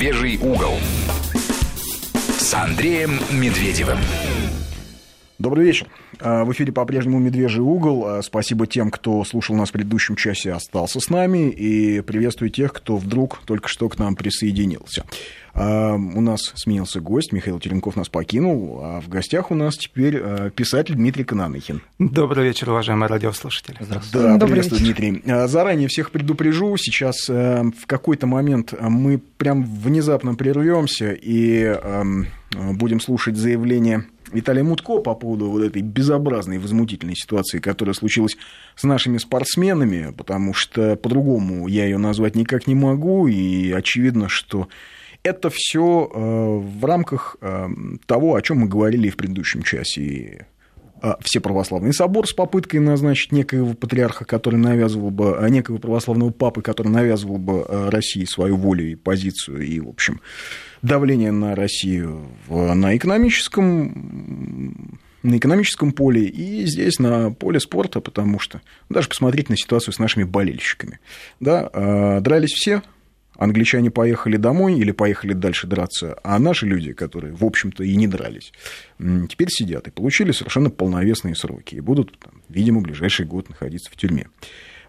«Медвежий угол» с Андреем Медведевым. Добрый вечер. В эфире по-прежнему «Медвежий угол». Спасибо тем, кто слушал нас в предыдущем часе, остался с нами. И приветствую тех, кто вдруг только что к нам присоединился. У нас сменился гость. Михаил Теренков нас покинул. А в гостях у нас теперь писатель Дмитрий Кононыхин. Добрый вечер, уважаемые радиослушатели. Здравствуйте. Да, приветствую, Дмитрий. Заранее всех предупрежу. Сейчас в какой-то момент мы прям внезапно прервемся и будем слушать заявление Виталия Мутко по поводу вот этой безобразной, возмутительной ситуации, которая случилась с нашими спортсменами, потому что по-другому я ее назвать никак не могу, и очевидно, что это все в рамках того, о чем мы говорили в предыдущем часе. Всеправославный собор с попыткой назначить некоего патриарха, который навязывал бы, некоего православного папы, который навязывал бы России свою волю и позицию, и, в общем, давление на Россию на экономическом поле и здесь на поле спорта, потому что даже посмотреть на ситуацию с нашими болельщиками. Да, дрались все, англичане поехали домой или поехали дальше драться, а наши люди, которые, в общем-то, и не дрались, теперь сидят и получили совершенно полновесные сроки и будут, видимо, в ближайший год находиться в тюрьме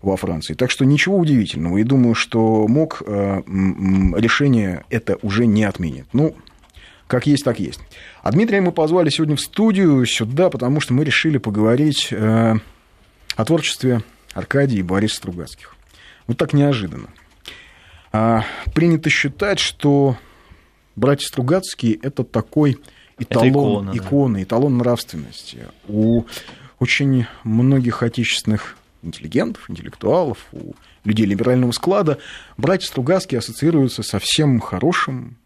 во Франции. Так что ничего удивительного. И думаю, что МОК решение это уже не отменит. Ну, как есть, так есть. А Дмитрия мы позвали сегодня в студию сюда, потому что мы решили поговорить о творчестве Аркадия и Бориса Стругацких. Вот так неожиданно. Принято считать, что братья Стругацкие – это такой эталон, икона, эталон нравственности. У очень многих отечественных интеллигентов, интеллектуалов, у людей либерального склада братья Стругацкие ассоциируются со всем хорошим,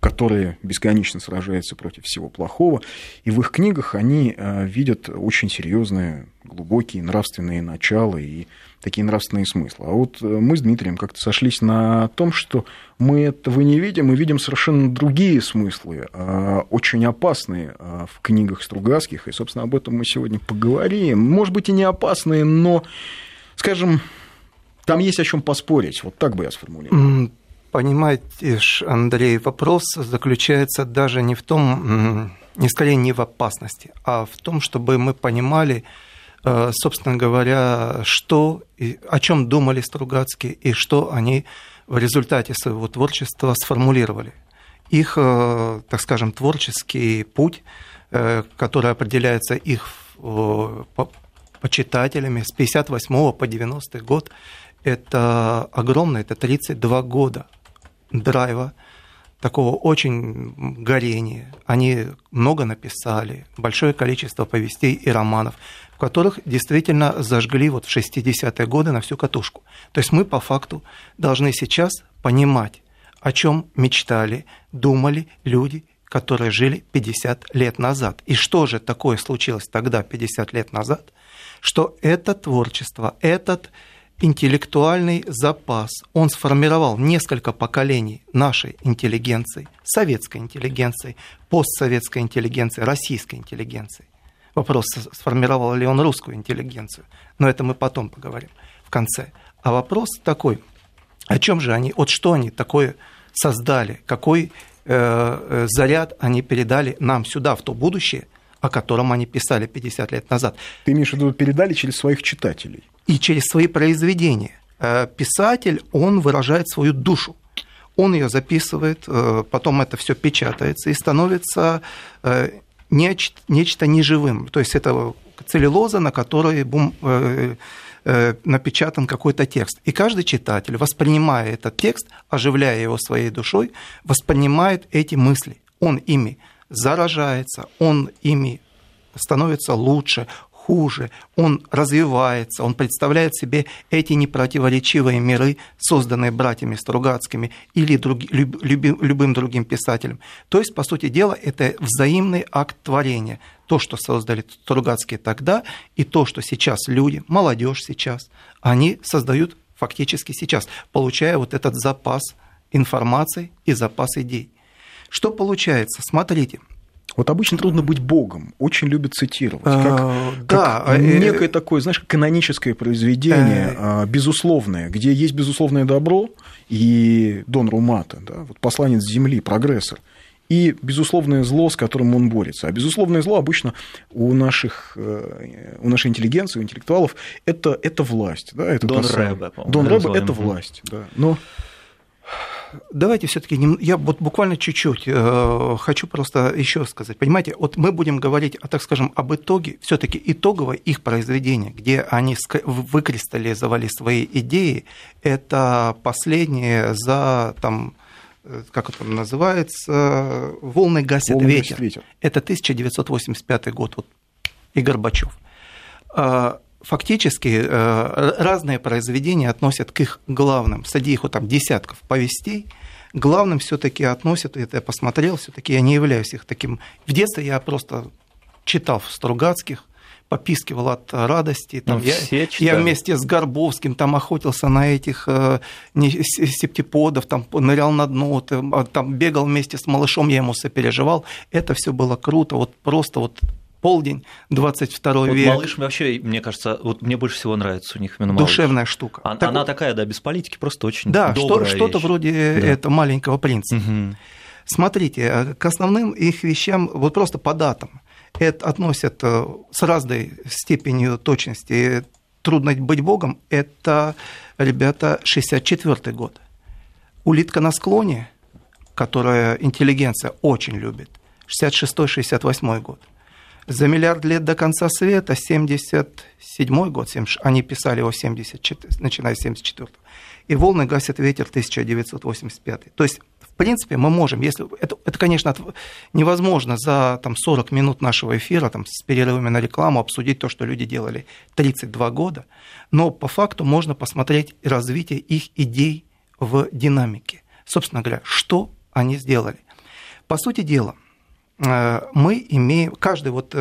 которые бесконечно сражаются против всего плохого, и в их книгах они видят очень серьезные, глубокие нравственные начала и такие нравственные смыслы. А вот мы с Дмитрием как-то сошлись на том, что мы этого не видим, мы видим совершенно другие смыслы, очень опасные в книгах Стругацких, и, собственно, об этом мы сегодня поговорим. Может быть, и не опасные, но, скажем, там есть о чем поспорить, вот так бы я сформулировал. Понимаете, Андрей, вопрос заключается даже не в том, не скорее не в опасности, а в том, чтобы мы понимали, собственно говоря, что, о чем думали Стругацкие и что они в результате своего творчества сформулировали. Их, так скажем, творческий путь, который определяется их почитателями с 1958 по 1990 год, это огромное, это 32 года драйва, такого очень горения. Они много написали, большое количество повестей и романов, в которых действительно зажгли вот в 60-е годы на всю катушку. То есть мы по факту должны сейчас понимать, о чем мечтали, думали люди, которые жили 50 лет назад. И что же такое случилось тогда, 50 лет назад, что это творчество, этот интеллектуальный запас, он сформировал несколько поколений нашей интеллигенции, советской интеллигенции, постсоветской интеллигенции, российской интеллигенции. Вопрос, сформировал ли он русскую интеллигенцию, но это мы потом поговорим в конце. А вопрос такой, о чем же они, вот что они такое создали, какой заряд они передали нам сюда, в то будущее, о котором они писали 50 лет назад. Ты имеешь в виду, передали через своих читателей? И через свои произведения. Писатель, он выражает свою душу. Он ее записывает, потом это все печатается и становится нечто неживым. То есть это целлюлоза, на которой напечатан какой-то текст. И каждый читатель, воспринимая этот текст, оживляя его своей душой, воспринимает эти мысли. Он ими заражается, он ими становится лучше, хуже, он развивается, он представляет себе эти непротиворечивые миры, созданные братьями Стругацкими или любым другим писателем. То есть, по сути дела, это взаимный акт творения. То, что создали Стругацкие тогда, и то, что сейчас люди, молодежь сейчас, они создают фактически сейчас, получая вот этот запас информации и запас идей. Что получается? Смотрите, Вот обычно «Трудно быть богом» очень любят цитировать, как некое такое, знаешь, каноническое произведение, безусловное, где есть безусловное добро, и Дон Румата, да, вот посланец Земли, прогрессор, и безусловное зло, с которым он борется. А безусловное зло обычно у нашей интеллигенции, у интеллектуалов, это власть. Да, это Дон Рэба, по-моему. Дон Рэба – это власть. Да. Но... Давайте все-таки, я вот буквально чуть-чуть хочу просто еще сказать. Понимаете, вот мы будем говорить, так скажем, об итоге, все-таки итоговое их произведение, где они выкристаллизовали свои идеи, это последнее за там... как это называется, «Волны гасят ветер». Это 1985 год, вот, и Горбачёв. Фактически разные произведения относят к их главным, среди их вот, там, десятков повестей, главным все-таки относят, это я посмотрел, все-таки я не являюсь их таким. В детстве я просто читал Стругацких, попискивал от радости. Там, я вместе с Горбовским там охотился на этих септиподов, там, нырял на дно, там, бегал вместе с малышом, я ему сопереживал. Это все было круто. Вот просто вот «Полдень 22 века». Вот «Малыш» вообще, мне кажется, вот мне больше всего нравится у них именно «Малыш». Душевная штука. Она вот, такая, да, без политики, просто очень добрая вещь. Что-то вроде это «Маленького принца». Угу. Смотрите, к основным их вещам, вот просто по датам, это относят с разной степенью точности. «Трудно быть богом» – это, ребята, 1964 год. «Улитка на склоне», которую интеллигенция очень любит, 1966-1968 год. «За миллиард лет до конца света», 1977 год, они писали его 74, начиная с 1974. И «Волны гасят ветер», 1985. То есть, в принципе, мы можем, если это конечно, невозможно за там, 40 минут нашего эфира там, с перерывами на рекламу обсудить то, что люди делали 32 года, но по факту можно посмотреть развитие их идей в динамике. Собственно говоря, что они сделали. По сути дела, мы имеем... Каждая вот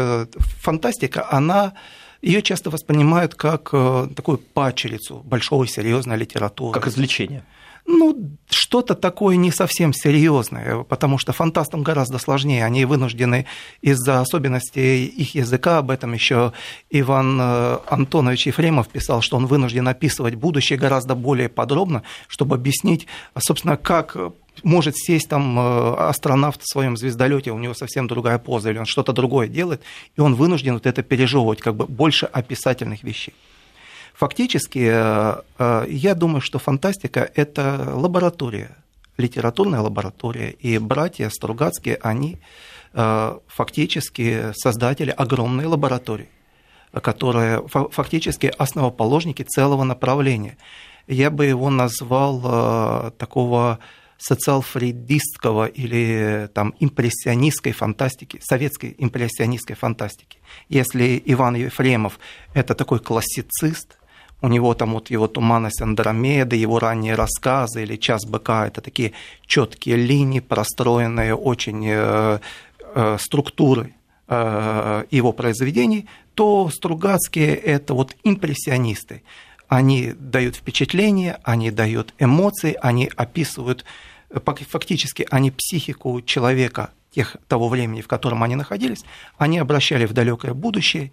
фантастика, ее часто воспринимают как такую пачерицу большой серьезной литературы. Как извлечение. Что-то такое не совсем серьезное, потому что фантастам гораздо сложнее. Они вынуждены из-за особенностей их языка, об этом еще Иван Антонович Ефремов писал, что он вынужден описывать будущее гораздо более подробно, чтобы объяснить, собственно, как может сесть там астронавт в своем звездолете, у него совсем другая поза, или он что-то другое делает, и он вынужден вот это пережевывать, как бы больше описательных вещей. Фактически, я думаю, что фантастика – это лаборатория, литературная лаборатория, и братья Стругацкие, они фактически создатели огромной лаборатории, которые фактически основоположники целого направления. Я бы его назвал такого социал-фрейдистского или там, импрессионистской фантастики, советской импрессионистской фантастики. Если Иван Ефремов – это такой классицист, у него там вот его «Туманность Андромеды», его ранние рассказы или «Час быка» — это такие четкие линии, простроенные очень структуры его произведений, то Стругацкие — это вот импрессионисты. Они дают впечатление, они дают эмоции, они описывают, фактически они психику человека того времени, в котором они находились, они обращали в далекое будущее,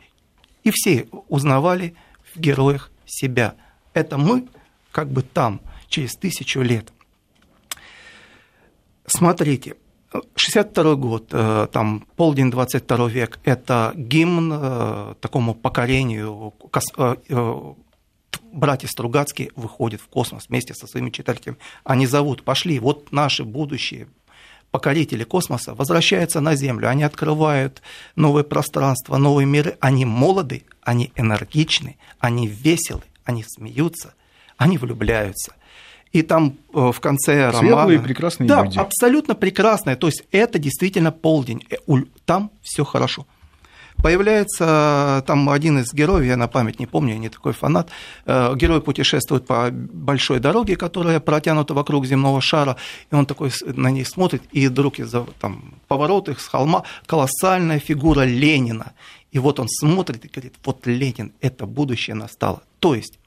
и все узнавали в героях себя. Это мы как бы там, через 1000 лет. Смотрите, 1962 год, там, «Полдень 22 века» – это гимн такому покорению, братья Стругацкие выходят в космос вместе со своими читателями. Они зовут, пошли, вот наши будущие покорители космоса возвращаются на Землю, они открывают новые пространства, новые миры. Они молоды, они энергичны, они веселы, они смеются, они влюбляются. И там в конце романа... Светлые, прекрасные люди. Да, абсолютно прекрасные. То есть это действительно полдень. Там все хорошо. Появляется там один из героев, я на память не помню, я не такой фанат. Герой путешествует по большой дороге, которая протянута вокруг земного шара, и он такой на ней смотрит, и вдруг из-за поворота с холма колоссальная фигура Ленина. И вот он смотрит и говорит, вот Ленин, это будущее настало. То есть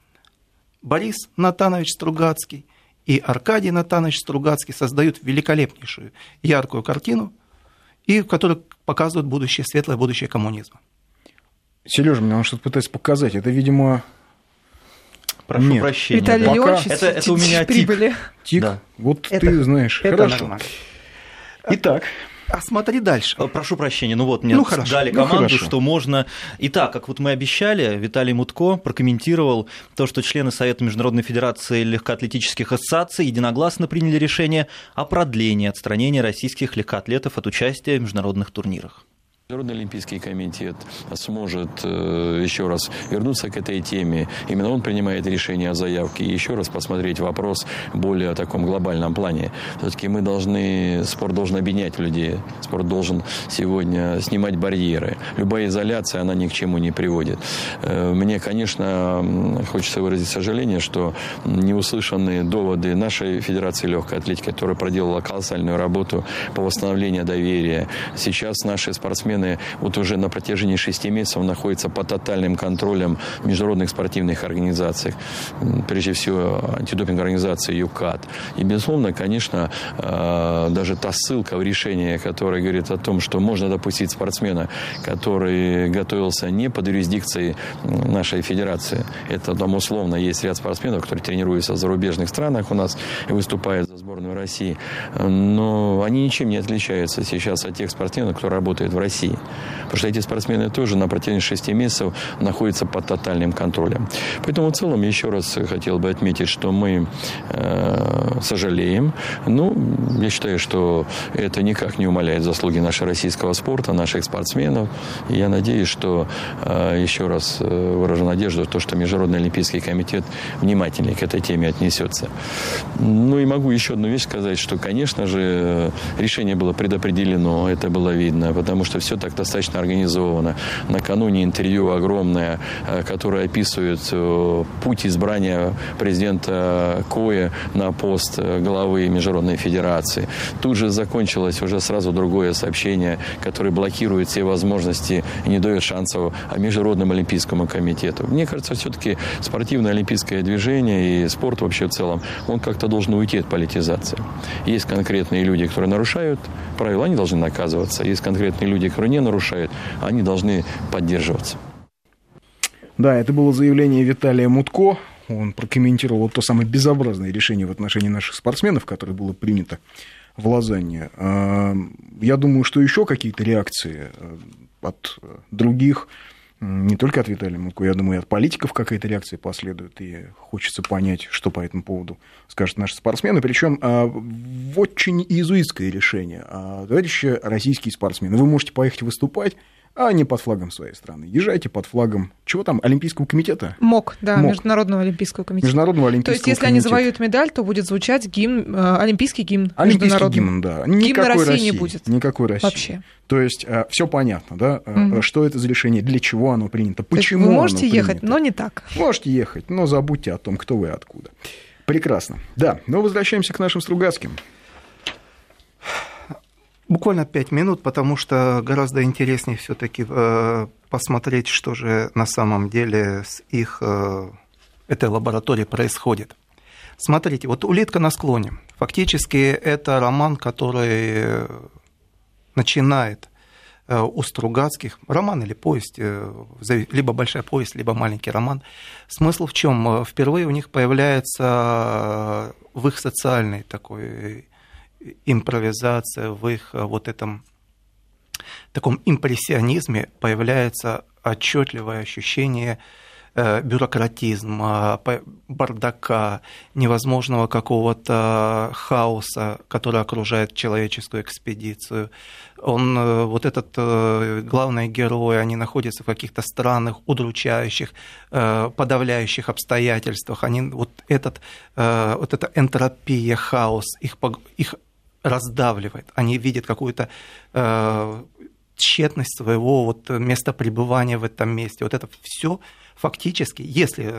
Борис Натанович Стругацкий и Аркадий Натанович Стругацкий создают великолепнейшую яркую картину, и которые показывают будущее, светлое будущее коммунизма. Сережа, мне он что-то пытается показать. Это, видимо... Прошу прощения. Виталий Леонидович, это у меня прибыли. Тик, да. Вот это, ты знаешь. Это хорошо. Нормально. Итак... А смотри дальше. Прошу прощения, ну вот, мне дали команду, что можно... Итак, как вот мы обещали, Виталий Мутко прокомментировал то, что члены Совета Международной Федерации легкоатлетических ассоциаций единогласно приняли решение о продлении отстранения российских легкоатлетов от участия в международных турнирах. Международный Олимпийский комитет сможет еще раз вернуться к этой теме. Именно он принимает решение о заявке и еще раз посмотреть вопрос более о таком глобальном плане. Все-таки мы должны, спорт должен объединять людей, спорт должен сегодня снимать барьеры. Любая изоляция, она ни к чему не приводит. Мне, конечно, хочется выразить сожаление, что не услышаны доводы нашей Федерации легкой атлетики, которая проделала колоссальную работу по восстановлению доверия. Сейчас наши спортсмены вот уже на протяжении 6 месяцев находится под тотальным контролем международных спортивных организаций, прежде всего антидопинговой организации ЮКАД. И, безусловно, конечно, даже та ссылка в решение, которая говорит о том, что можно допустить спортсмена, который готовился не под юрисдикцией нашей федерации. Это там условно есть ряд спортсменов, которые тренируются в зарубежных странах у нас и выступают за сборную России. Но они ничем не отличаются сейчас от тех спортсменов, которые работают в России. Потому что эти спортсмены тоже на протяжении 6 месяцев находятся под тотальным контролем. Поэтому в целом еще раз хотел бы отметить, что мы сожалеем. Ну, я считаю, что это никак не умаляет заслуги нашего российского спорта, наших спортсменов. И я надеюсь, что еще раз выражу надежду в то, что Международный Олимпийский комитет внимательнее к этой теме отнесется. Ну и могу еще одну вещь сказать, что, конечно же, решение было предопределено, это было видно, потому что все так достаточно организовано. Накануне интервью огромное, которое описывает путь избрания президента Коэ на пост главы Международной Федерации. Тут же закончилось уже сразу другое сообщение, которое блокирует все возможности и не дает шансов Международному Олимпийскому комитету. Мне кажется, все-таки спортивное олимпийское движение и спорт вообще в целом, он как-то должен уйти от политизации. Есть конкретные люди, которые нарушают правила, они должны наказываться. Есть конкретные люди, которые не нарушают, они должны поддерживаться. Да, это было заявление Виталия Мутко. Он прокомментировал вот то самое безобразное решение в отношении наших спортсменов, которое было принято в Лозанне. Я думаю, что еще какие-то реакции от других, не только от Виталия Мутко, я думаю, и от политиков какая-то реакция последует. И хочется понять, что по этому поводу скажут наши спортсмены. Причем очень иезуитское решение. Товарищи российские спортсмены, вы можете поехать выступать, а не под флагом своей страны. Езжайте под флагом, чего там, Олимпийского комитета? МОК, да, МОК. Международного Олимпийского комитета. Международного Олимпийского комитета. То есть, если они завоюют медаль, то будет звучать гимн, олимпийский гимн. Олимпийский гимн, да. Никакой гимн России не будет. Никакой России. Вообще. То есть, все понятно, да, что это за решение, для чего оно принято, почему оно принято. Вы можете ехать, но не так. Можете ехать, но забудьте о том, кто вы и откуда. Прекрасно. Да, но возвращаемся к нашим Стругацким. Буквально 5 минут, потому что гораздо интереснее все-таки посмотреть, что же на самом деле с их этой лабораторией происходит. Смотрите, вот «Улитка на склоне». Фактически это роман, который начинает у Стругацких, роман или повесть, либо большая повесть, либо маленький роман. Смысл в чем? Впервые у них появляется в их социальной такой... импровизация, в их вот этом таком импрессионизме появляется отчетливое ощущение бюрократизма, бардака, невозможного какого-то хаоса, который окружает человеческую экспедицию. Он, вот этот главный герой, они находятся в каких-то странных, удручающих, подавляющих обстоятельствах. Они, вот эта энтропия, хаос, их раздавливает. Они видят какую-то тщетность своего вот места пребывания в этом месте. Вот это все фактически, если...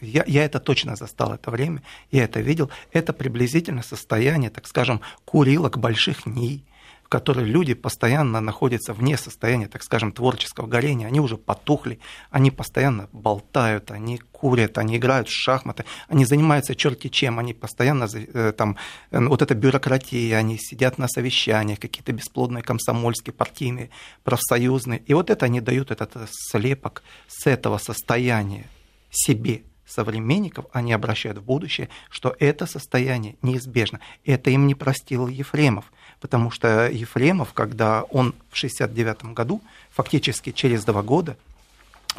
Я это точно застал, это время, я это видел. Это приблизительно состояние, так скажем, курилок больших ней, в которой люди постоянно находятся вне состояния, так скажем, творческого горения, они уже потухли, они постоянно болтают, они курят, они играют в шахматы, они занимаются черти чем, они постоянно там, вот эта бюрократия, они сидят на совещаниях, какие-то бесплодные комсомольские, партийные, профсоюзные, и вот это они дают этот слепок с этого состояния себе. Современников они обращают в будущее, что это состояние неизбежно. Это им не простил Ефремов, потому что Ефремов, когда он в 1969 году, фактически через 2 года,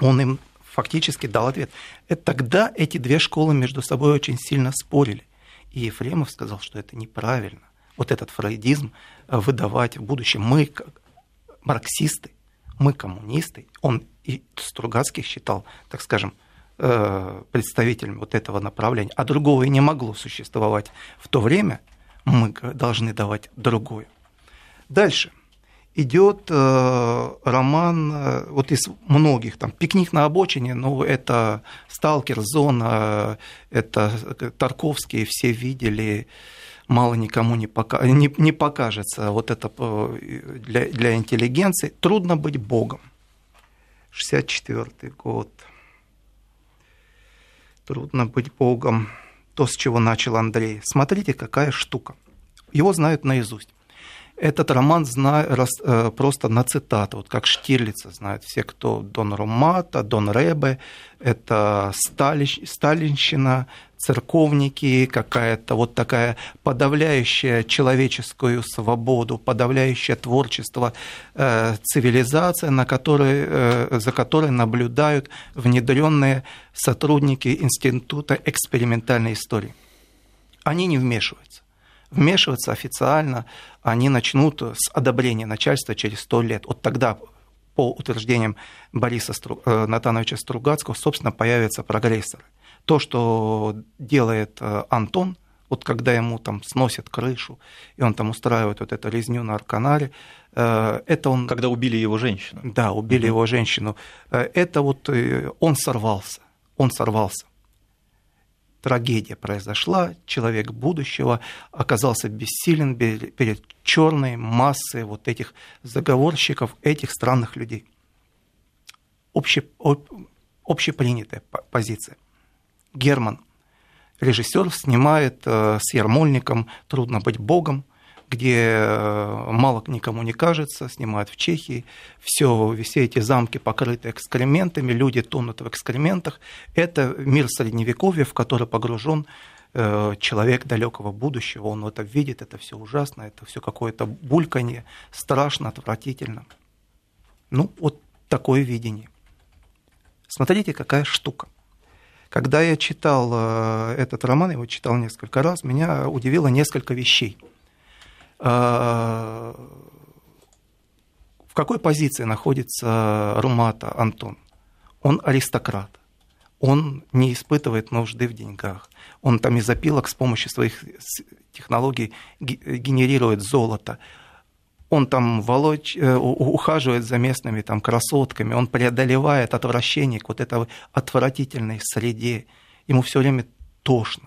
он им фактически дал ответ. Тогда эти две школы между собой очень сильно спорили. И Ефремов сказал, что это неправильно. Вот этот фрейдизм выдавать в будущем. Мы марксисты, мы коммунисты. Он и Стругацких считал, так скажем, представителями вот этого направления, а другого и не могло существовать в то время, мы должны давать другое. Дальше идет роман вот из многих, там «Пикник на обочине», ну, это «Сталкер», «Зона», это Тарковский, все видели, мало никому не покажется, вот это для интеллигенции. «Трудно быть богом», 1964 год. «Трудно быть богом», то, с чего начал Андрей. Смотрите, какая штука. Его знают наизусть. Этот роман просто на цитаты, вот как Штирлица знают все, кто Дон Румата, Дон Рэбе, это Сталинщина, церковники, какая-то вот такая подавляющая человеческую свободу, подавляющая творчество цивилизация, за которой наблюдают внедренные сотрудники Института экспериментальной истории. Они не вмешиваются. Вмешиваться официально они начнут с одобрения начальства через 100 лет. Вот тогда, по утверждениям Бориса Натановича Стругацкого, собственно, появятся прогрессоры. То, что делает Антон, вот когда ему там сносят крышу, и он там устраивает вот эту резню на Арканаре, это он... Когда убили его женщину. Да, убили его женщину. Это вот он сорвался, Трагедия произошла, человек будущего оказался бессилен перед черной массой вот этих заговорщиков, этих странных людей. Общепринятая позиция. Герман, режиссер, снимает с Ярмольником «Трудно быть богом», где мало никому не кажется, снимают в Чехии, все эти замки покрыты экскрементами, люди тонут в экскрементах. Это мир средневековья, в который погружен человек далекого будущего. Он это видит, это все ужасно, это все какое-то бульканье, страшно, отвратительно. Ну, вот такое видение. Смотрите, какая штука. Когда я читал этот роман, его читал несколько раз, меня удивило несколько вещей. В какой позиции находится Румата Антон? Он аристократ, он не испытывает нужды в деньгах, он там из опилок с помощью своих технологий генерирует золото, он там ухаживает за местными там красотками, он преодолевает отвращение к вот этой отвратительной среде, ему все время тошно.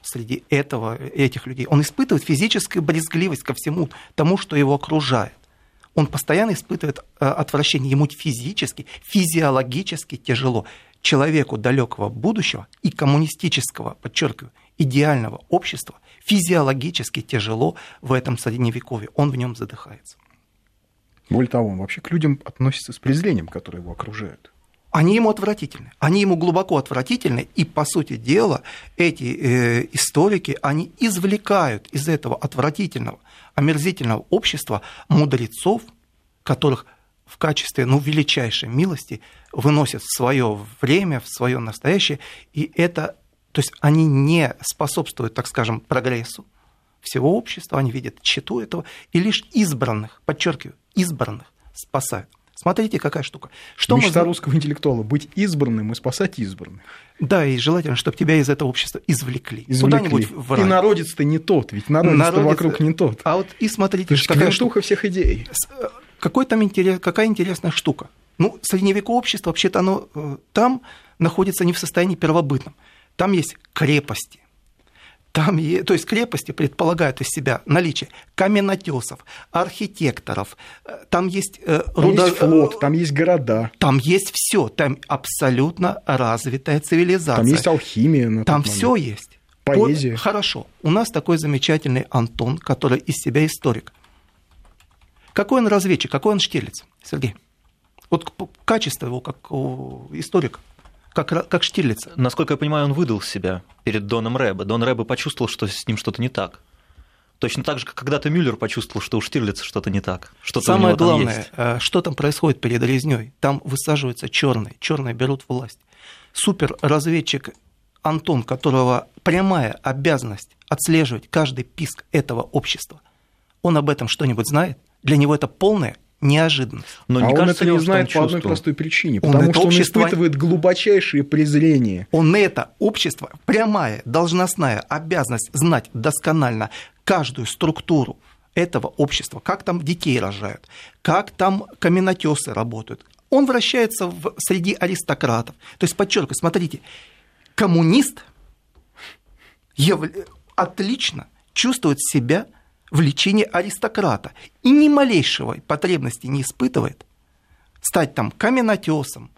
Среди этих людей. Он испытывает физическую брезгливость ко всему тому, что его окружает. Он постоянно испытывает отвращение. Ему физически, физиологически тяжело. Человеку далекого будущего и коммунистического, подчеркиваю, идеального общества физиологически тяжело в этом средневековье. Он в нем задыхается. Более того, он вообще к людям относится с презрением, которые его окружают. Они ему отвратительны, они ему глубоко отвратительны, и, по сути дела, эти историки, они извлекают из этого отвратительного, омерзительного общества мудрецов, которых в качестве, ну, величайшей милости выносят в свое время, в свое настоящее, и это, то есть они не способствуют, так скажем, прогрессу всего общества, они видят тщету этого, и лишь избранных, подчеркиваю, избранных спасают. Смотрите, какая штука. Мечта русского интеллектуала – быть избранным и спасать избранных. Да, и желательно, чтобы тебя из этого общества извлекли. Куда-нибудь в рай. И народец-то не тот, ведь народец-то вокруг не тот. А вот и смотрите, какая штука всех идей. Какая интересная штука. Ну, средневековое общество, вообще-то, оно там находится не в состоянии первобытном. Там есть крепости, Там, то есть крепости предполагают из себя наличие каменотесов, архитекторов, там есть... Есть флот, там есть города. Там есть все, там абсолютно развитая цивилизация. Там есть алхимия. Там все есть. Поэзия. Вот, хорошо, у нас такой замечательный Антон, который из себя историк. Какой он разведчик, какой он штирлиц, Сергей? Вот качество его как историка. Как Штирлиц. Насколько я понимаю, он выдал себя перед Доном Рэба. Дон Рэба почувствовал, что с ним что-то не так. Точно так же, как когда-то Мюллер почувствовал, что у Штирлица что-то не так. Что-то самое у него там главное, есть. Что там происходит перед резнёй? Там высаживаются черные, черные берут власть. Суперразведчик Антон, которого прямая обязанность отслеживать каждый писк этого общества, он об этом что-нибудь знает? Для него это полное... неожиданно. Но не он это не знает по одной простой причине, потому что он испытывает глубочайшее презрение. Он это общество, прямая должностная обязанность знать досконально каждую структуру этого общества, как там детей рожают, как там каменотесы работают. Он вращается среди аристократов. То есть, подчеркиваю, смотрите, коммунист отлично чувствует себя в лечении аристократа и ни малейшего потребности не испытывает стать там каменотесом,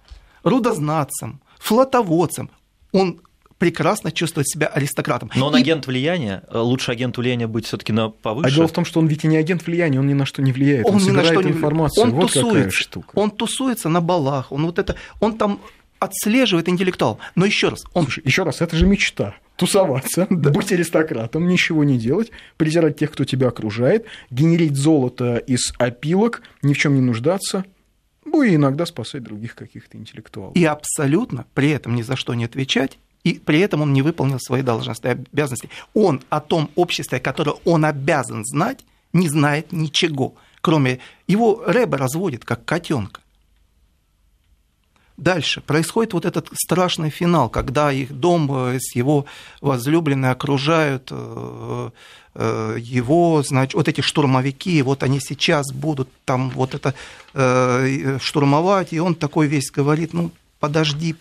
рудознатцем, флотоводцем. Он прекрасно чувствует себя аристократом. Но он агент влияния, лучше агент влияния быть все-таки на повыше. А дело в том, что он ведь и не агент влияния, он ни на что не влияет. Он ни на что не информацию. Он вот тусуется. Штука. Он тусуется на балах, он вот это, он там отслеживает интеллектуал. Но еще раз, он... Слушай, еще раз, это же мечта. Тусоваться, да. Быть аристократом, ничего не делать, презирать тех, кто тебя окружает, генерить золото из опилок, ни в чем не нуждаться, ну и иногда спасать других каких-то интеллектуалов. И абсолютно при этом ни за что не отвечать, и при этом он не выполнил свои должностные обязанности. Он о том обществе, которое он обязан знать, не знает ничего, кроме его Рэба разводит как котенка. Дальше происходит вот этот страшный финал, когда их дом с его возлюбленной окружают, его, значит, вот эти штурмовики, вот они сейчас будут там вот это штурмовать, и он такой весь говорит, ну, подожди,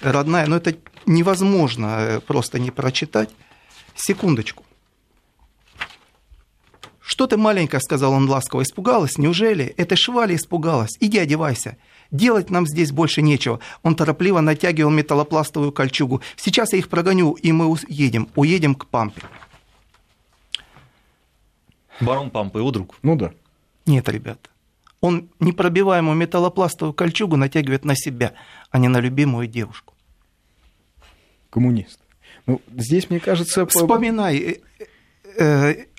родная, но это невозможно просто не прочитать. Секундочку. «Что ты маленькая?» — сказал он ласково. «Испугалась? Неужели? Этой швали испугалась? Иди одевайся. Делать нам здесь больше нечего». Он торопливо натягивал металлопластовую кольчугу. «Сейчас я их прогоню, и мы уедем к Пампе». Барон Пампа, его друг. Ну да. Нет, ребят. Он непробиваемую металлопластовую кольчугу натягивает на себя, а не на любимую девушку. Коммунист. Ну, здесь, мне кажется... Вспоминай...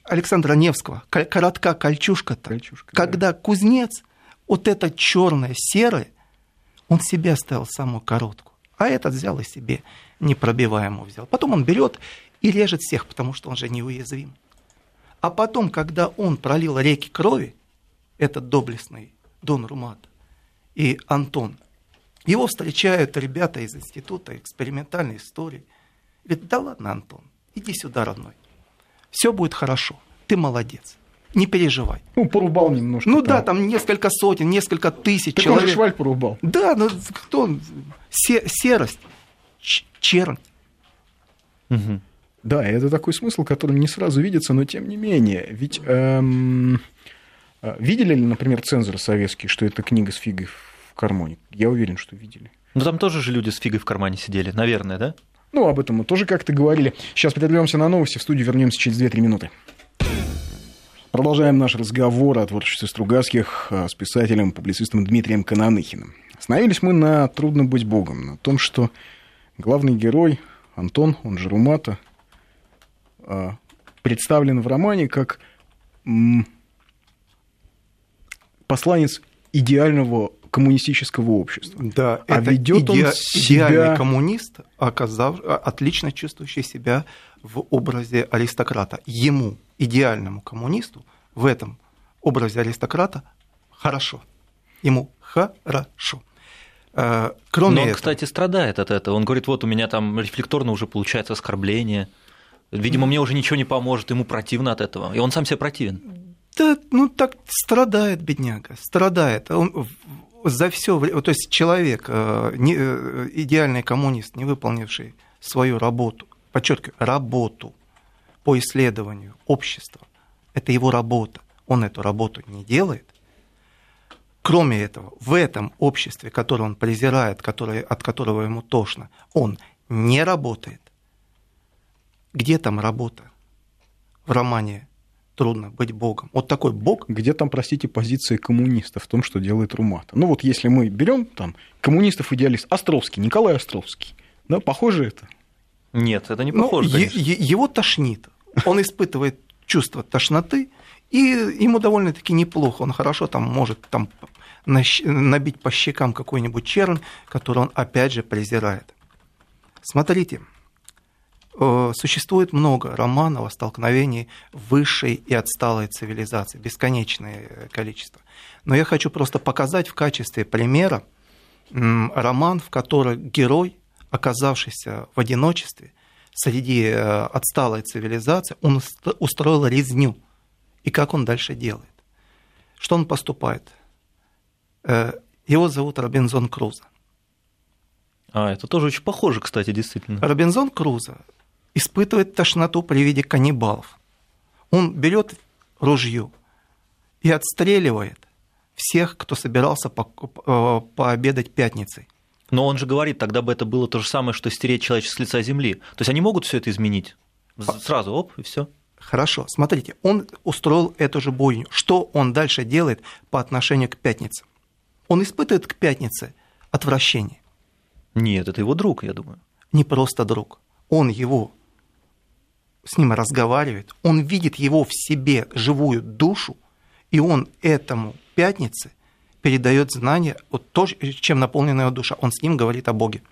Александра Невского, коротка кольчушка-то, когда да. Кузнец, вот это черное, серое, он себе оставил самую короткую, а этот взял и себе непробиваемую взял. Потом он берет и режет всех, потому что он же неуязвим. А потом, когда он пролил реки крови, этот доблестный Дон Румата и Антон, его встречают ребята из Института экспериментальной истории. Говорит, да ладно, Антон, иди сюда, родной. Все будет хорошо, ты молодец, не переживай. Ну, порубал немножко. Ну да, там несколько сотен, несколько тысяч так человек. Он же шваль порубал. Да, ну кто он? Серость, чернь. Угу. Да, это такой смысл, который не сразу видится, но тем не менее. Ведь видели ли, например, цензоры советские, что это книга с фигой в кармане? Я уверен, что видели. Ну там тоже же люди с фигой в кармане сидели, наверное, да? Ну, об этом мы тоже как-то говорили. Сейчас прервёмся на новости, в студию вернемся через 2-3 минуты. Продолжаем наш разговор о творчестве Стругацких с писателем, публицистом Дмитрием Кононыхиным. Остановились мы на «Трудно быть богом», на том, что главный герой Антон, он же Румата, представлен в романе как посланец идеального коммунистического общества. Да, а это ведет он себя... идеальный коммунист, отлично чувствующий себя в образе аристократа. Ему, идеальному коммунисту, в этом образе аристократа хорошо. Ему хорошо. Кроме этого... он, кстати, страдает от этого. Он говорит, вот у меня там рефлекторно уже получается оскорбление. Видимо, мне уже ничего не поможет, ему противно от этого. И он сам себе противен. Да, ну так страдает бедняга, страдает. Он... за все, то есть человек, идеальный коммунист, не выполнивший свою работу подчеркиваю, работу по исследованию общества. Это его работа. Он эту работу не делает. Кроме этого, в этом обществе, которое он презирает, от которого ему тошно, он не работает. Где там работа в романе «Трудно быть богом»? Вот такой бог. Где там, простите, позиции коммунистов в том, что делает Румата? Ну вот если мы берем там коммунистов-идеалист Островский, Николай Островский, да, похоже это? Нет, это не похоже, конечно. Его тошнит. Он испытывает чувство тошноты, и ему довольно-таки неплохо. Он хорошо там может там набить по щекам какой-нибудь чернь, которую он опять же презирает. Смотрите, существует много романов о столкновении высшей и отсталой цивилизации, бесконечное количество. Но я хочу просто показать в качестве примера роман, в котором герой, оказавшийся в одиночестве среди отсталой цивилизации, он устроил резню. И как он дальше делает? Что он поступает? Его зовут Робинзон Крузо. А, это тоже очень похоже, кстати, действительно. Робинзон Крузо испытывает тошноту при виде каннибалов. Он берет ружье и отстреливает всех, кто собирался пообедать пятницей. Но он же говорит, тогда бы это было то же самое, что стереть человечество с лица земли. То есть они могут все это изменить? Сразу, оп, и все. Хорошо, смотрите, он устроил эту же бойню. Что он дальше делает по отношению к пятнице? Он испытывает к пятнице отвращение. Нет, это его друг, я думаю. Не просто друг. Он его, с ним разговаривает, он видит его в себе, живую душу, и он этому пятнице передает знания, вот то, чем наполнена его душа. Он с ним говорит о Боге.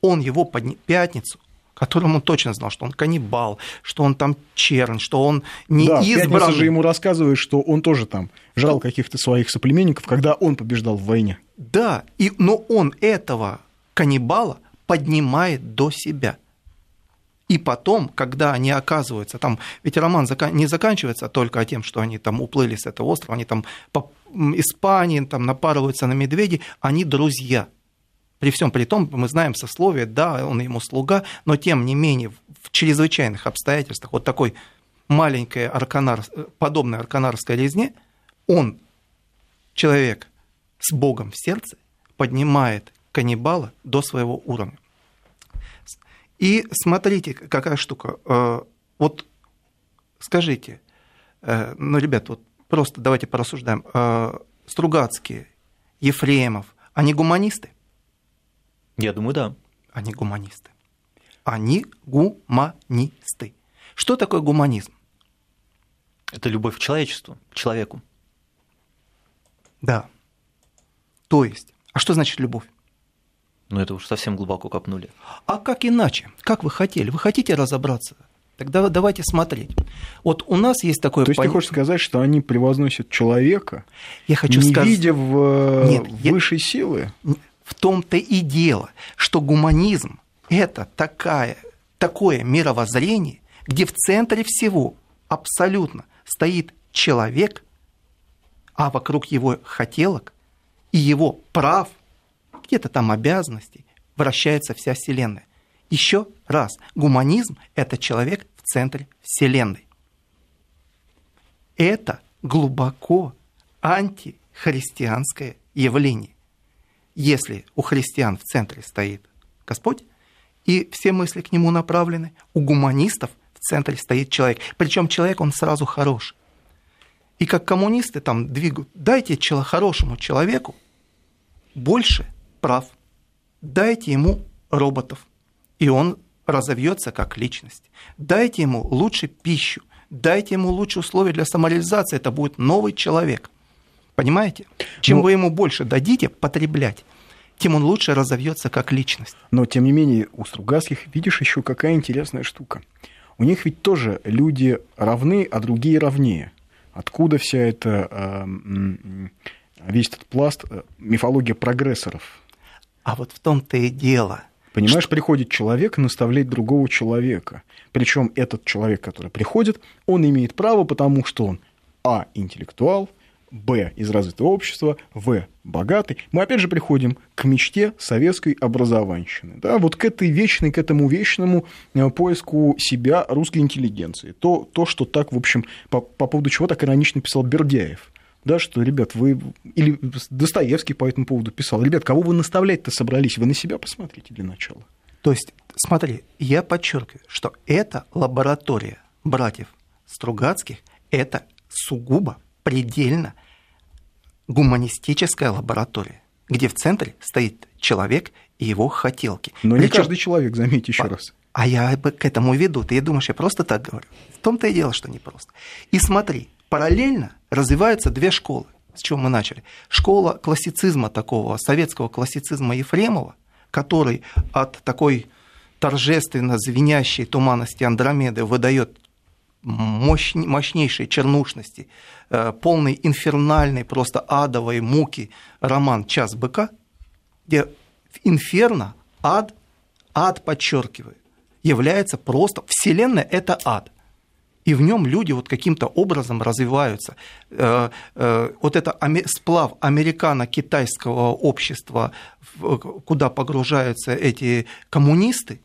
Он его пятницу, которому он точно знал, что он каннибал, что он там чернь, что он не избран. Да, пятница же ему рассказывает, что он тоже там жрал каких-то своих соплеменников, когда он побеждал в войне. Да, но он этого каннибала поднимает до себя. И потом, когда они оказываются там, ведь роман не заканчивается только тем, что они там уплыли с этого острова, они там по Испании там напарываются на медведей, они друзья. При всем при том, мы знаем сословие, да, он ему слуга, но тем не менее в чрезвычайных обстоятельствах вот такой маленькой подобной арканарской резне он, человек с Богом в сердце, поднимает каннибала до своего уровня. И смотрите, какая штука. Вот скажите, ну, ребят, вот просто давайте порассуждаем. Стругацкий, Ефремов, они гуманисты? Я думаю, да. Они гуманисты. Они гуманисты. Что такое гуманизм? Это любовь к человечеству, к человеку. Да. То есть, а что значит любовь? Ну, это уж совсем глубоко копнули. А как иначе? Как вы хотели? Вы хотите разобраться? Тогда давайте смотреть. Вот у нас есть такое... То есть ты хочешь сказать, что они превозносят человека, видя высшей силы? В том-то и дело, что гуманизм – это такое мировоззрение, где в центре всего абсолютно стоит человек, а вокруг его хотелок и его прав, где-то там обязанностей, вращается вся Вселенная. Еще раз, гуманизм – это человек в центре Вселенной. Это глубоко антихристианское явление. Если у христиан в центре стоит Господь, и все мысли к нему направлены, у гуманистов в центре стоит человек. Причем человек, он сразу хороший. И как коммунисты там двигают, дайте хорошему человеку больше прав. Дайте ему роботов, и он разовьется как личность. Дайте ему лучше пищу, дайте ему лучшие условия для самореализации, это будет новый человек. Понимаете? Чем вы ему больше дадите потреблять, тем он лучше разовьется как личность. Но, тем не менее, у Стругацких, видишь, еще какая интересная штука. У них ведь тоже люди равны, а другие равнее. Откуда вся эта, весь этот пласт мифология прогрессоров? А вот в том-то и дело. Понимаешь, что... приходит человек наставлять другого человека. Причем этот человек, который приходит, он имеет право, потому что он интеллектуал, Б. Из развитого общества. В. Богатый. Мы опять же приходим к мечте советской образованщины. Да? Вот к этой вечной, к этому вечному поиску себя русской интеллигенции. То что так, в общем, по поводу чего так иронично писал Бердяев. Да, что, ребят, вы... Или Достоевский по этому поводу писал. Ребят, кого вы наставлять-то собрались? Вы на себя посмотрите для начала. То есть, смотри, я подчеркиваю, что это лаборатория братьев Стругацких, это сугубо, предельно гуманистическая лаборатория, где в центре стоит человек и его хотелки. Но причём... не каждый человек, заметь еще раз. А я бы к этому веду. Ты думаешь, я просто так говорю? В том-то и дело, что не просто. И смотри, параллельно развиваются две школы, с чего мы начали. Школа классицизма такого, советского классицизма Ефремова, который от такой торжественно звенящей туманности Андромеды выдает мощнейшей чернушности, полной инфернальной, просто адовой муки роман «Час быка», где инферно, ад подчеркивает, является просто вселенная – это ад. И в нем люди вот каким-то образом развиваются. Вот это сплав американо-китайского общества, куда погружаются эти коммунисты,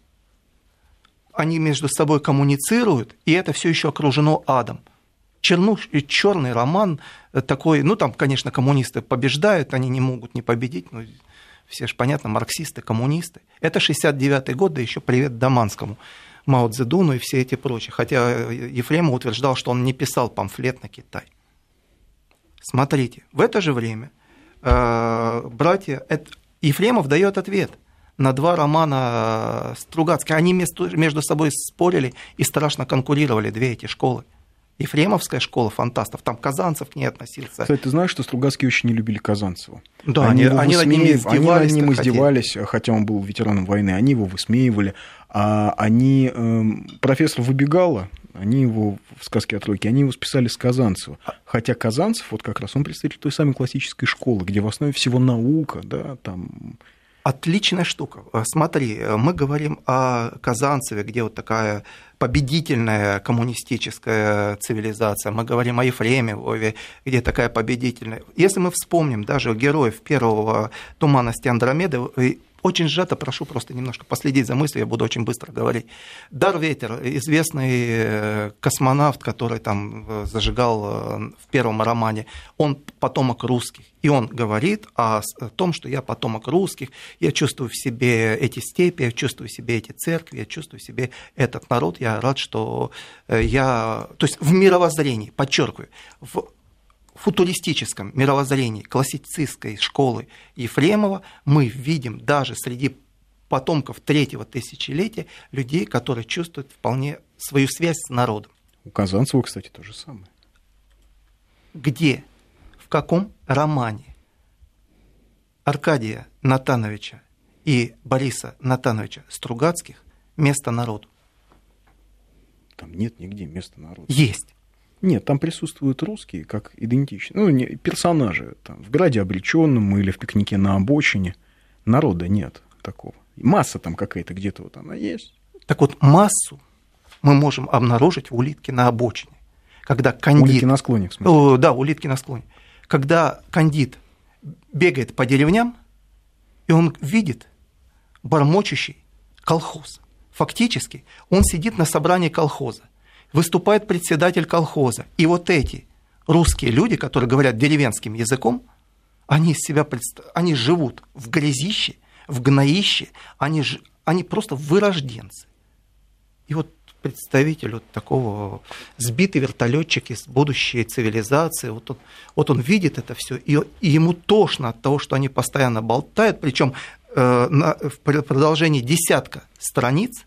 они между собой коммуницируют, и это все еще окружено адом. Черный роман такой, ну там, конечно, коммунисты побеждают, они не могут не победить, но все же понятно, марксисты, коммунисты. Это 1969 год, да еще привет Даманскому, Мао Цзэдуну и все эти прочие. Хотя Ефремов утверждал, что он не писал памфлет на Китай. Смотрите, в это же время братья Ефремов дает ответ на два романа Стругацких. Они между собой спорили и страшно конкурировали, две эти школы. Ефремовская школа фантастов, там Казанцев к ней относился. Кстати, ты знаешь, что Стругацкие очень не любили Казанцева? Да, они над ним издевались. Они над ним издевались, хотя он был ветераном войны, они его высмеивали. А они... профессор Выбегала, они его в «Сказке о тройке», они его списали с Казанцева. Хотя Казанцев, вот как раз, он представитель той самой классической школы, где в основе всего наука, да, там... Отличная штука. Смотри, мы говорим о Казанцеве, где вот такая победительная коммунистическая цивилизация. Мы говорим о Ефремове, где такая победительная. Если мы вспомним даже героев первого «Туманности Андромеды», очень сжато, прошу просто немножко последить за мыслью, я буду очень быстро говорить. Дар Ветер, известный космонавт, который там зажигал в первом романе, он потомок русских. И он говорит о том, что я потомок русских, я чувствую в себе эти степи, я чувствую в себе эти церкви, я чувствую в себе этот народ, я рад, что я... То есть в мировоззрении, подчеркиваю, в футуристическом мировоззрении классицистской школы Ефремова мы видим даже среди потомков третьего тысячелетия людей, которые чувствуют вполне свою связь с народом. У Казанцева, кстати, то же самое. Где, в каком романе Аркадия Натановича и Бориса Натановича Стругацких место народу? Там нет нигде места народу. Есть. Нет, там присутствуют русские, как идентичные. Ну, не, персонажи там, в «Граде обречённом» или в «Пикнике на обочине». Народа нет такого. Масса там какая-то где-то вот она есть. Так вот, массу мы можем обнаружить в «Улитке на обочине». Когда кандид... «Улитки на склоне», в смысле. О, да, «Улитки на склоне». Когда кандид бегает по деревням, и он видит бормочущий колхоз. Фактически он сидит на собрании колхоза. Выступает председатель колхоза. И вот эти русские люди, которые говорят деревенским языком, они живут в грязище, в гноище, они просто вырожденцы. И вот представитель вот такого, сбитый вертолетчик из будущей цивилизации, вот он видит это все, и ему тошно от того, что они постоянно болтают, причем в продолжении десятка страниц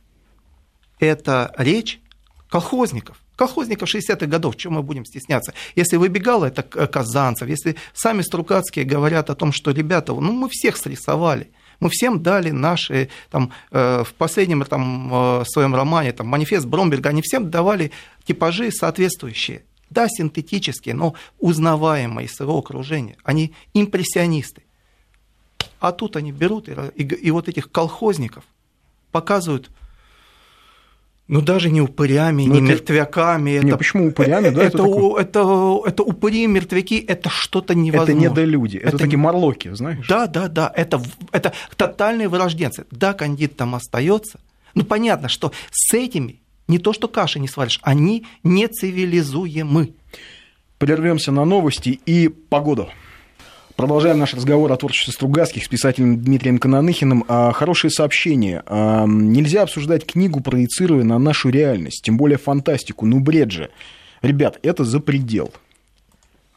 это речь колхозников 60-х годов, чего мы будем стесняться? Если Выбегало, это Казанцев, если сами Стругацкие говорят о том, что, ребята, ну, мы всех срисовали, мы всем дали наши, там, в последнем там, своем романе там, «Манифест Бромберга», они всем давали типажи соответствующие, да, синтетические, но узнаваемые из своего окружения, они импрессионисты. А тут они берут и вот этих колхозников показывают Ну, даже не упырями, но не это... мертвяками. Не, это... Почему упырями? Да, это упыри, мертвяки, это что-то невозможное. Это недолюди, это такие морлоки, знаешь? Да, это тотальные вырожденцы. Да, кандид там остается. Ну, понятно, что с этими не то, что каши не сваришь, они не цивилизуемы. Прервемся на новости и погоду. Продолжаем наш разговор о творчестве Стругацких с писателем Дмитрием Кононыхиным. Хорошее сообщение. Нельзя обсуждать книгу, проецируя на нашу реальность, тем более фантастику. Ну, бред же. Ребят, это за предел.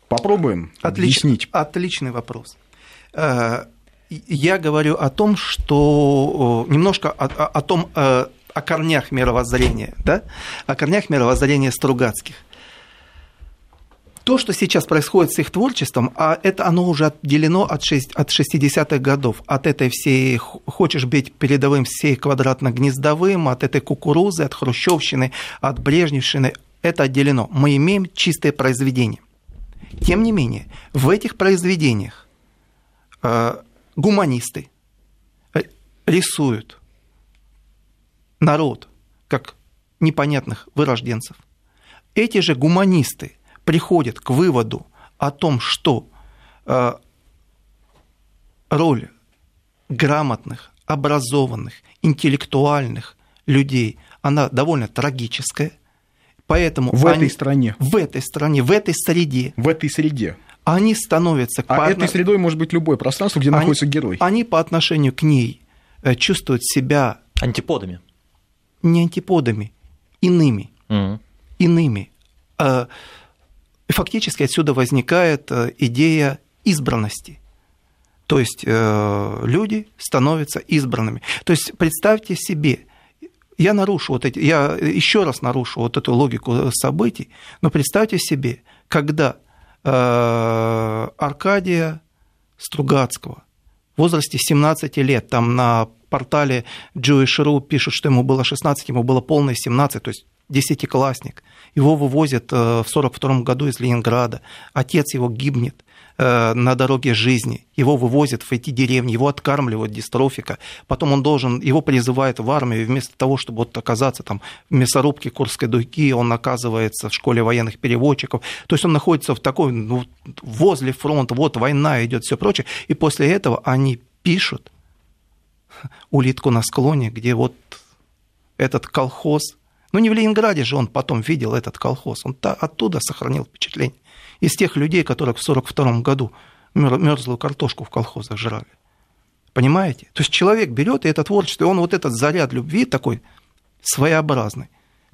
Попробуем объяснить. Отличный вопрос. Я говорю о том, что... Немножко о том, о корнях мировоззрения, да? О корнях мировоззрения Стругацких. То, что сейчас происходит с их творчеством, а это оно уже отделено от 60-х годов, от этой всей «хочешь быть передовым, всей квадратно-гнездовым», от этой кукурузы, от хрущевщины, от брежневщины, это отделено. Мы имеем чистые произведения. Тем не менее, в этих произведениях гуманисты рисуют народ как непонятных вырожденцев. Эти же гуманисты приходит к выводу о том, что роль грамотных, образованных, интеллектуальных людей, она довольно трагическая, поэтому в этой среде они становятся... этой средой может быть любое пространство, где находится герой. Они по отношению к ней чувствуют себя... Антиподами. Не антиподами, иными. Mm. Иными. Фактически отсюда возникает идея избранности. То есть люди становятся избранными. То есть представьте себе, я еще раз нарушу вот эту логику событий, но представьте себе, когда Аркадия Стругацкого в возрасте 17 лет, там на портале Jewish.ru пишут, что ему было 16, ему было полное 17, то есть десятиклассник. Его вывозят в 1942 году из Ленинграда. Отец его гибнет на дороге жизни. Его вывозят в эти деревни, его откармливают дистрофика. Потом его призывают в армию. Вместо того, чтобы вот оказаться там в мясорубке Курской дуги, он оказывается в школе военных переводчиков. То есть он находится в такой, возле фронта, вот война идет, все прочее. И после этого они пишут «Улитку на склоне», где вот этот колхоз. Ну, не в Ленинграде же он потом видел этот колхоз. Он оттуда сохранил впечатление. Из тех людей, которые в 1942 году мёрзлую картошку в колхозах жрали. Понимаете? То есть человек берет и это творчество, и он вот этот заряд любви такой своеобразный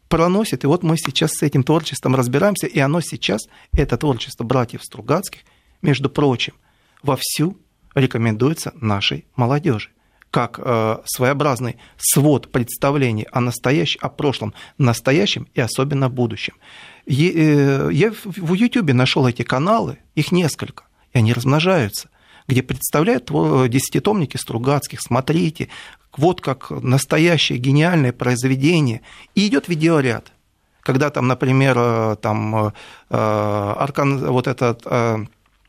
проносит. И вот мы сейчас с этим творчеством разбираемся, и оно сейчас, это творчество братьев Стругацких, между прочим, вовсю рекомендуется нашей молодежи, как своеобразный свод представлений о прошлом, настоящем и особенно будущем. Я в Ютубе нашел эти каналы, их несколько, и они размножаются, где представляют десятитомники Стругацких. Смотрите, вот как настоящее гениальное произведение. И идет видеоряд, когда там, например,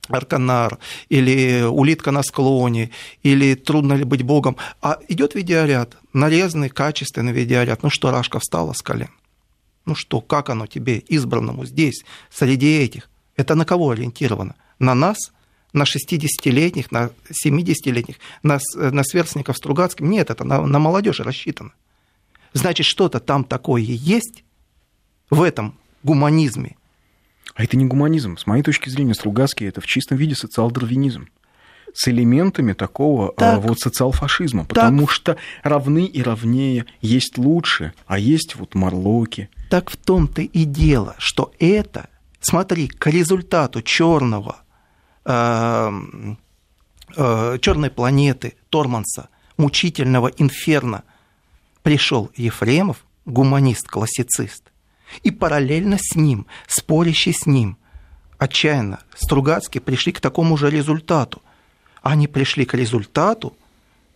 Арканар, или «Улитка на склоне», или «Трудно ли быть богом», а идет видеоряд, нарезанный, качественный видеоряд. Ну что, рашка встала с колен? Ну что, как оно тебе, избранному, здесь, среди этих? Это на кого ориентировано? На нас, на 60-летних, на 70-летних, на сверстников Стругацких? Нет, это на молодежь рассчитано. Значит, что-то там такое и есть в этом гуманизме. А это не гуманизм. С моей точки зрения, Стругацкий – это в чистом виде социал-дарвинизм с элементами такого социал-фашизма, потому что равны и равнее, есть лучше, а есть вот морлоки. Так в том-то и дело, что это, смотри, к результату черной планеты Торманса, мучительного инферно, пришел Ефремов, гуманист-классицист, и параллельно с ним, спорящий с ним, отчаянно Стругацкие пришли к такому же результату. Они пришли к результату,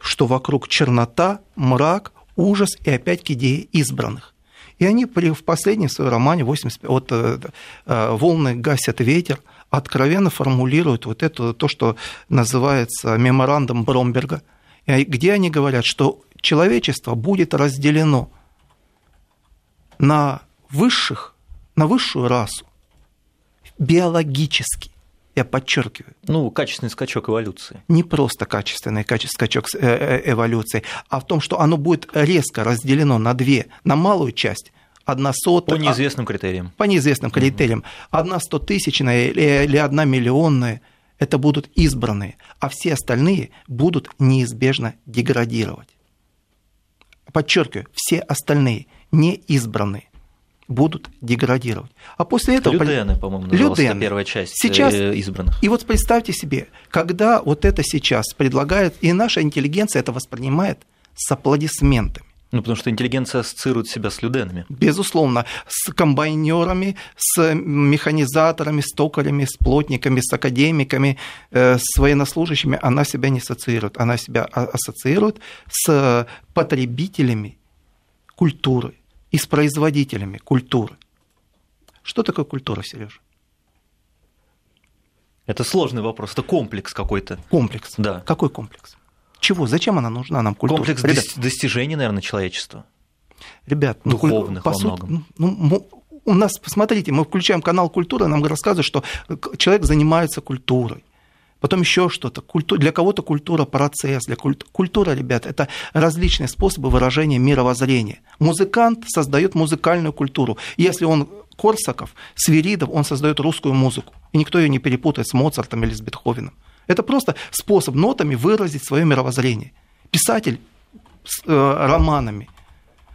что вокруг чернота, мрак, ужас и опять к идее избранных. И они в последнем своем романе «Волны гасят ветер» откровенно формулируют вот это, то, что называется меморандум Бромберга, где они говорят, что человечество будет разделено на высшую расу, биологически, я подчеркиваю. Ну, качественный скачок эволюции. Не просто качественный скачок эволюции, а в том, что оно будет резко разделено на две, на малую часть. По неизвестным критериям. По неизвестным критериям. 1/100-тысячная или 1 миллионная – это будут избранные, а все остальные будут неизбежно деградировать. Подчеркиваю, все остальные неизбранные будут деградировать. А после этого... Людены, по-моему, называлась первая часть сейчас, избранных. И вот представьте себе, когда вот это сейчас предлагает, и наша интеллигенция это воспринимает с аплодисментами. Ну, потому что интеллигенция ассоциирует себя с люденами. Безусловно, с комбайнерами, с механизаторами, с токарями, с плотниками, с академиками, с военнослужащими она себя не ассоциирует. Она себя ассоциирует с потребителями культуры и с производителями культуры. Что такое культура, Сережа? Это сложный вопрос, это комплекс какой-то. Комплекс? Да. Какой комплекс? Чего? Зачем она нужна нам, культура? Комплекс, ребят, достижений, наверное, человечества. Ребят, духовных во многом. У нас, посмотрите, мы включаем канал культуры, нам рассказывают, что человек занимается культурой. Потом еще что-то. Для кого-то культура – процесс. Культура, ребят, это различные способы выражения мировоззрения. Музыкант создает музыкальную культуру. Если он Корсаков, Свиридов, он создает русскую музыку. И никто ее не перепутает с Моцартом или с Бетховеном. Это просто способ нотами выразить свое мировоззрение. Писатель с романами,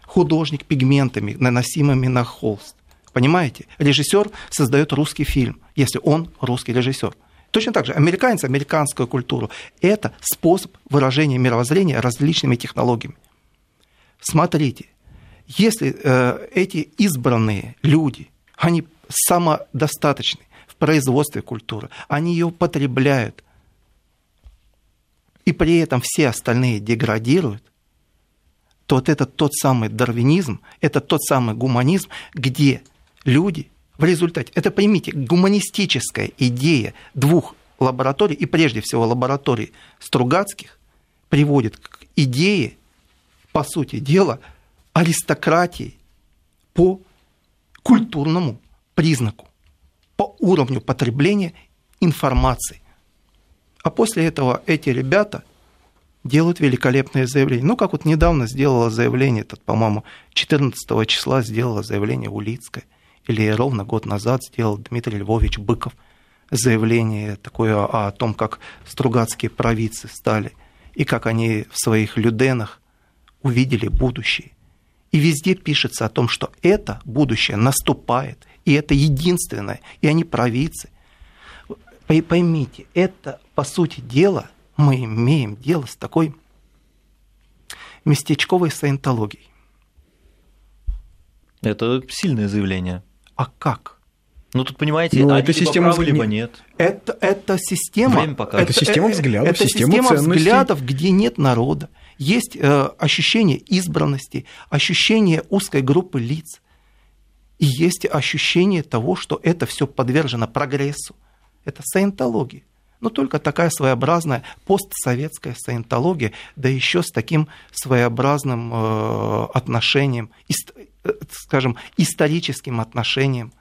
художник пигментами, наносимыми на холст. Понимаете? Режиссер создает русский фильм, если он русский режиссер. Точно так же американцы, американскую культуру. Это способ выражения мировоззрения различными технологиями. Смотрите, если эти избранные люди, они самодостаточны в производстве культуры, они ее потребляют, и при этом все остальные деградируют, то вот это тот самый дарвинизм, это тот самый гуманизм, где люди в результате... Это, поймите, гуманистическая идея двух лабораторий, и прежде всего лаборатории Стругацких, приводит к идее, по сути дела, аристократии по культурному признаку, по уровню потребления информации. А после этого эти ребята делают великолепные заявления. Ну, как вот недавно сделала заявление, по-моему, 14 числа сделала заявление Улицкая, или ровно год назад сделал Дмитрий Львович Быков заявление такое о том, как Стругацкие провидцы стали, и как они в своих люденах увидели будущее. И везде пишется о том, что это будущее наступает, и это единственное, и они провидцы. Поймите, это, по сути дела, мы имеем дело с такой местечковой саентологией. Это сильное заявление. А как? Ну, тут, понимаете, ну, это система правы, либо нет. Это система... Время показывает. Это система взглядов, это система ценностей. Взглядов, где нет народа. Есть ощущение избранности, ощущение узкой группы лиц. И есть ощущение того, что это все подвержено прогрессу. Это саентология. Но только такая своеобразная постсоветская саентология, да еще с таким своеобразным отношением, скажем, историческим отношением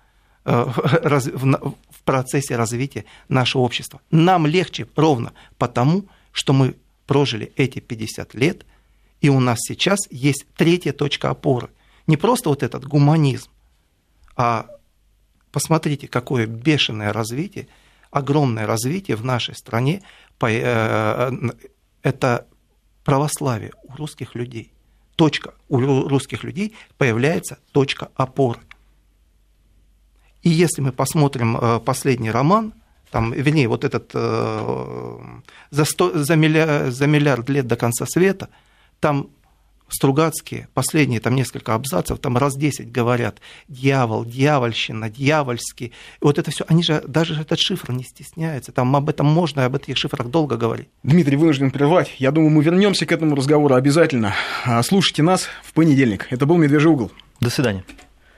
в процессе развития нашего общества. Нам легче ровно потому, что мы прожили эти 50 лет, и у нас сейчас есть третья точка опоры. Не просто вот этот гуманизм, а посмотрите, какое бешеное развитие, огромное развитие в нашей стране, это православие у русских людей. Точка у русских людей появляется точка опоры. И если мы посмотрим последний роман, там, вернее, вот этот «За миллиард лет до конца света», там Стругацкие, последние там несколько абзацев, там раз 10 говорят «дьявол», «дьявольщина», «дьявольский». Вот это все, они же даже этот шифр не стесняются, там об этом можно, об этих шифрах долго говорить. Дмитрий, вынужден прервать. Я думаю, мы вернемся к этому разговору обязательно. Слушайте нас в понедельник. Это был «Медвежий угол». До свидания.